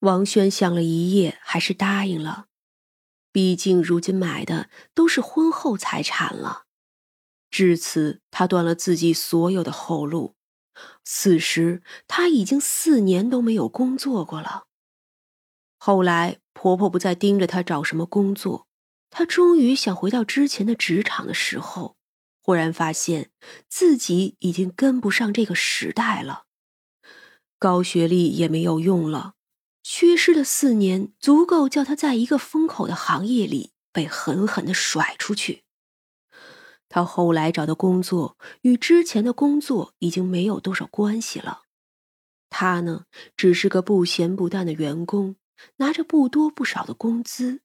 王轩想了一夜，还是答应了。毕竟如今买的都是婚后财产了。至此，他断了自己所有的后路。此时，他已经4年都没有工作过了。后来，婆婆不再盯着她找什么工作，她终于想回到之前的职场的时候，忽然发现自己已经跟不上这个时代了。高学历也没有用了，缺失的4年足够叫她在一个风口的行业里被狠狠地甩出去。她后来找的工作与之前的工作已经没有多少关系了，她呢，只是个不咸不淡的员工，拿着不多不少的工资。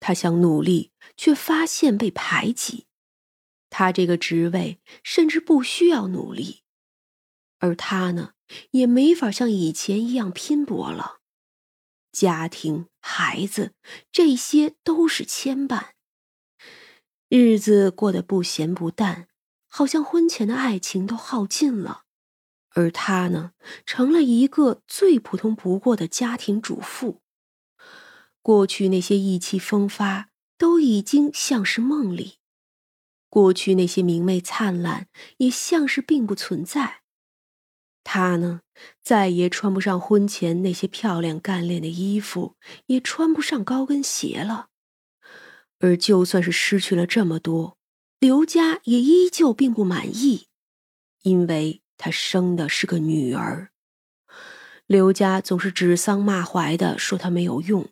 他想努力，却发现被排挤。他这个职位甚至不需要努力，而他呢，也没法像以前一样拼搏了。家庭、孩子，这些都是牵绊。日子过得不咸不淡，好像婚前的爱情都耗尽了。而她呢，成了一个最普通不过的家庭主妇。过去那些意气风发都已经像是梦里，过去那些明媚灿烂也像是并不存在。她呢，再也穿不上婚前那些漂亮干练的衣服，也穿不上高跟鞋了。而就算是失去了这么多，刘家也依旧并不满意，因为她生的是个女儿。刘家总是指桑骂槐的说她没有用，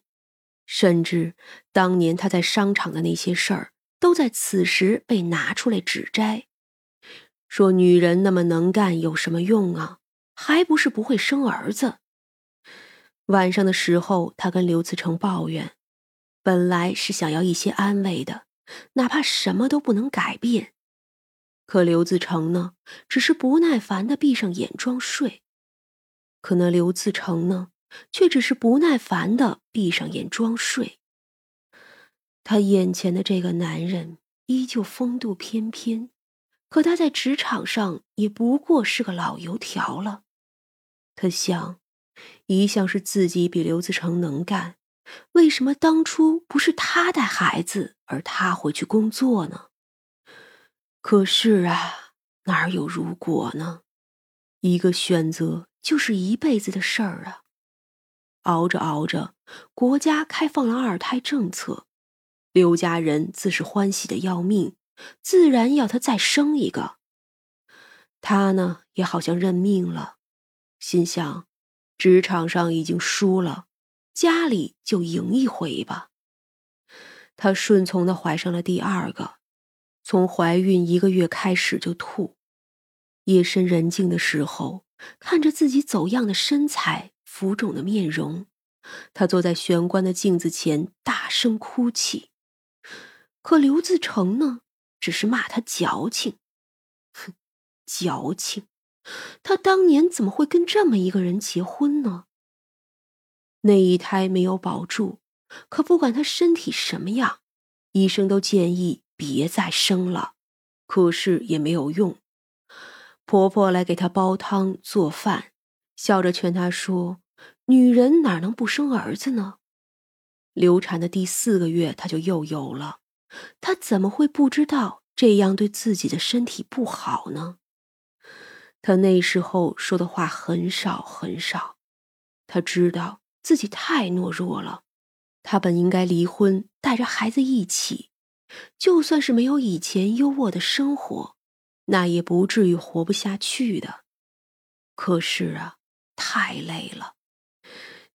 甚至当年她在商场的那些事儿都在此时被拿出来指摘，说女人那么能干有什么用啊，还不是不会生儿子。晚上的时候，她跟刘自成抱怨，本来是想要一些安慰的，哪怕什么都不能改变。可刘自成呢，只是不耐烦地闭上眼装睡。可那刘自成呢，却只是不耐烦地闭上眼装睡。他眼前的这个男人依旧风度翩翩，可他在职场上也不过是个老油条了。他想，一向是自己比刘自成能干，为什么当初不是他带孩子，而他回去工作呢？可是啊，哪有如果呢？一个选择就是一辈子的事儿啊。熬着熬着，国家开放了2胎政策，刘家人自是欢喜的要命，自然要他再生一个。他呢，也好像认命了，心想，职场上已经输了，家里就赢一回吧。他顺从地怀上了第2个。从怀孕1个月开始就吐，夜深人静的时候，看着自己走样的身材、浮肿的面容，她坐在玄关的镜子前大声哭泣。可刘自成呢，只是骂她矫情。哼，矫情，她当年怎么会跟这么一个人结婚呢？那1胎没有保住，可不管她身体什么样，医生都建议别再生了，可是也没有用。婆婆来给她煲汤做饭，笑着劝她说，女人哪能不生儿子呢？流产的第4个月她就又有了，她怎么会不知道这样对自己的身体不好呢？她那时候说的话很少很少，她知道自己太懦弱了，她本应该离婚，带着孩子一起，就算是没有以前优渥的生活，那也不至于活不下去的。可是啊，太累了，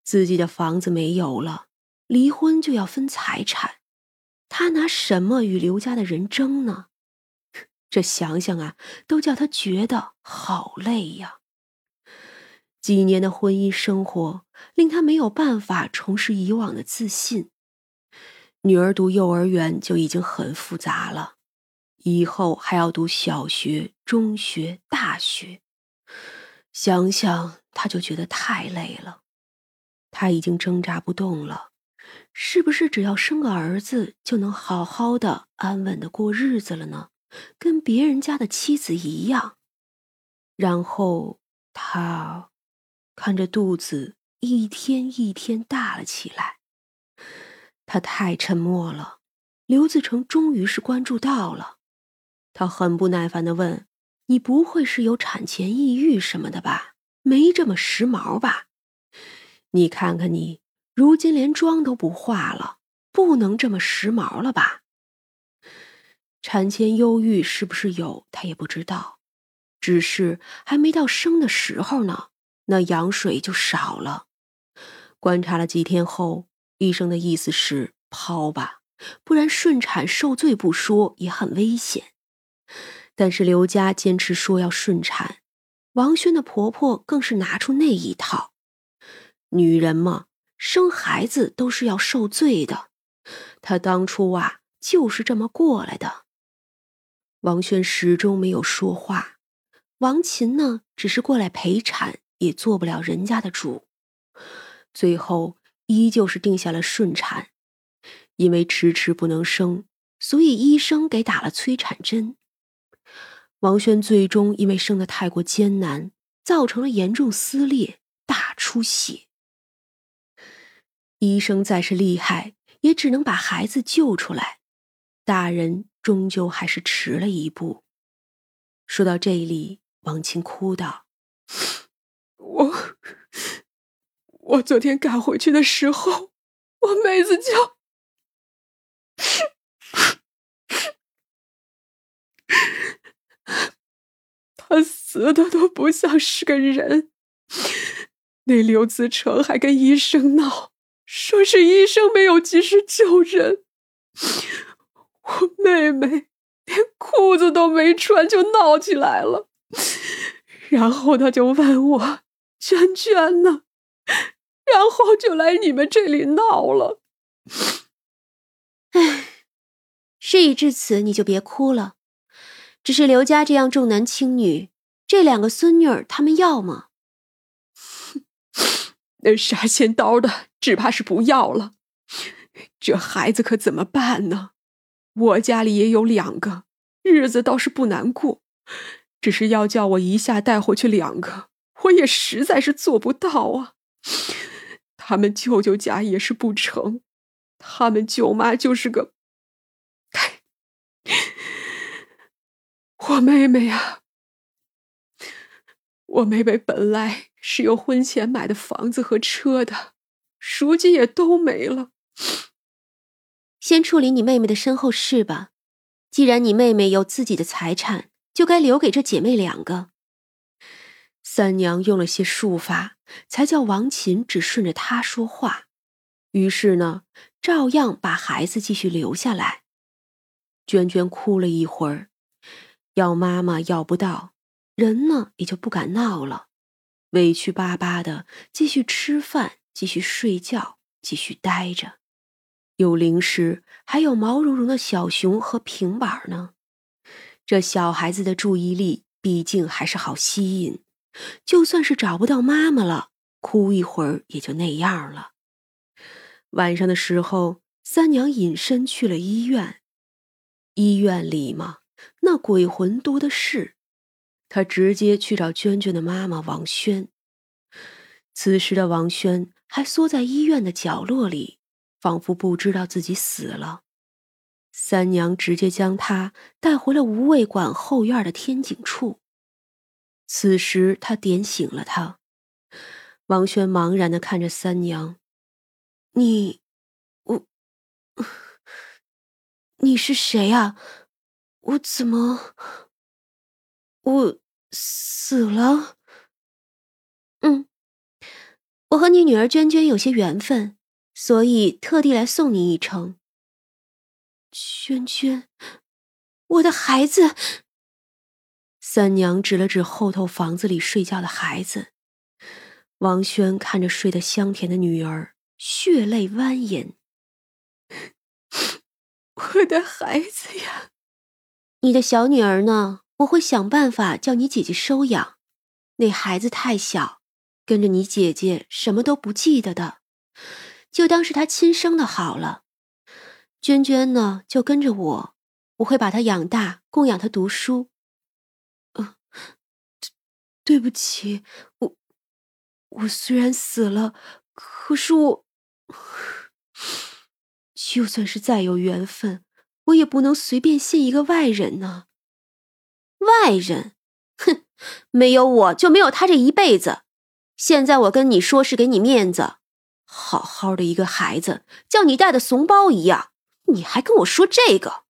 自己的房子没有了，离婚就要分财产，他拿什么与刘家的人争呢？这想想啊，都叫他觉得好累呀。几年的婚姻生活令他没有办法重拾以往的自信。女儿读幼儿园就已经很复杂了，以后还要读小学、中学、大学，想想她就觉得太累了。她已经挣扎不动了，是不是只要生个儿子就能好好的、安稳的过日子了呢？跟别人家的妻子一样。然后她看着肚子一天一天大了起来。他太沉默了，刘自成终于是关注到了。他很不耐烦地问：“你不会是有产前抑郁什么的吧？没这么时髦吧？你看看你，如今连妆都不化了，不能这么时髦了吧？”产前忧郁是不是有，他也不知道，只是还没到生的时候呢，那羊水就少了。观察了几天后，医生的意思是剖吧，不然顺产受罪不说也很危险。但是刘家坚持说要顺产，王轩的婆婆更是拿出那一套。女人嘛，生孩子都是要受罪的，她当初啊就是这么过来的。王轩始终没有说话，王琴呢，只是过来陪产，也做不了人家的主。最后依旧是定下了顺产，因为迟迟不能生，所以医生给打了催产针。王轩最终因为生得太过艰难，造成了严重撕裂，大出血。医生再是厉害，也只能把孩子救出来，大人终究还是迟了一步。说到这里，王琴哭道：“我昨天赶回去的时候，我妹子就……”她死的都不像是个人。那刘自成还跟医生闹，说是医生没有及时救人。我妹妹连裤子都没穿就闹起来了，然后她就问我娟娟呢，然后就来你们这里闹了。唉，事已至此，你就别哭了。只是刘家这样重男轻女，这两个孙女儿他们要吗？那杀千刀的只怕是不要了，这孩子可怎么办呢？我家里也有两个，日子倒是不难过，只是要叫我一下带回去两个，我也实在是做不到啊。他们舅舅家也是不成，他们舅妈就是个……我妹妹啊，我妹妹本来是有婚前买的房子和车的，如今也都没了。先处理你妹妹的身后事吧，既然你妹妹有自己的财产，就该留给这姐妹两个。三娘用了些术法，才叫王琴只顺着她说话，于是呢，照样把孩子继续留下来。娟娟哭了一会儿，要妈妈要不到，人呢也就不敢闹了，委屈巴巴的继续吃饭，继续睡觉，继续待着。有零食，还有毛茸茸的小熊和平板呢。这小孩子的注意力毕竟还是好吸引，就算是找不到妈妈了，哭一会儿也就那样了。晚上的时候，三娘隐身去了医院。医院里嘛，那鬼魂多的是，她直接去找娟娟的妈妈王轩。此时的王轩还缩在医院的角落里，仿佛不知道自己死了。三娘直接将她带回了无畏馆后院的天井处。此时他点醒了他，王轩茫然地看着三娘：“你是谁啊？我死了？”“我和你女儿娟娟有些缘分，所以特地来送你一程。”“娟娟，我的孩子！”三娘指了指后头房子里睡觉的孩子。王轩看着睡得香甜的女儿，血泪蜿蜒：“我的孩子呀！”“你的小女儿呢？我会想办法叫你姐姐收养。那孩子太小，跟着你姐姐什么都不记得的，就当是她亲生的好了。娟娟呢，就跟着我，我会把她养大，供养她读书。”“对不起，我虽然死了，可是我就算是再有缘分，我也不能随便信一个外人呢。外人？哼，没有我就没有他这一辈子。现在我跟你说是给你面子，好好的一个孩子，叫你带的怂包一样，你还跟我说这个。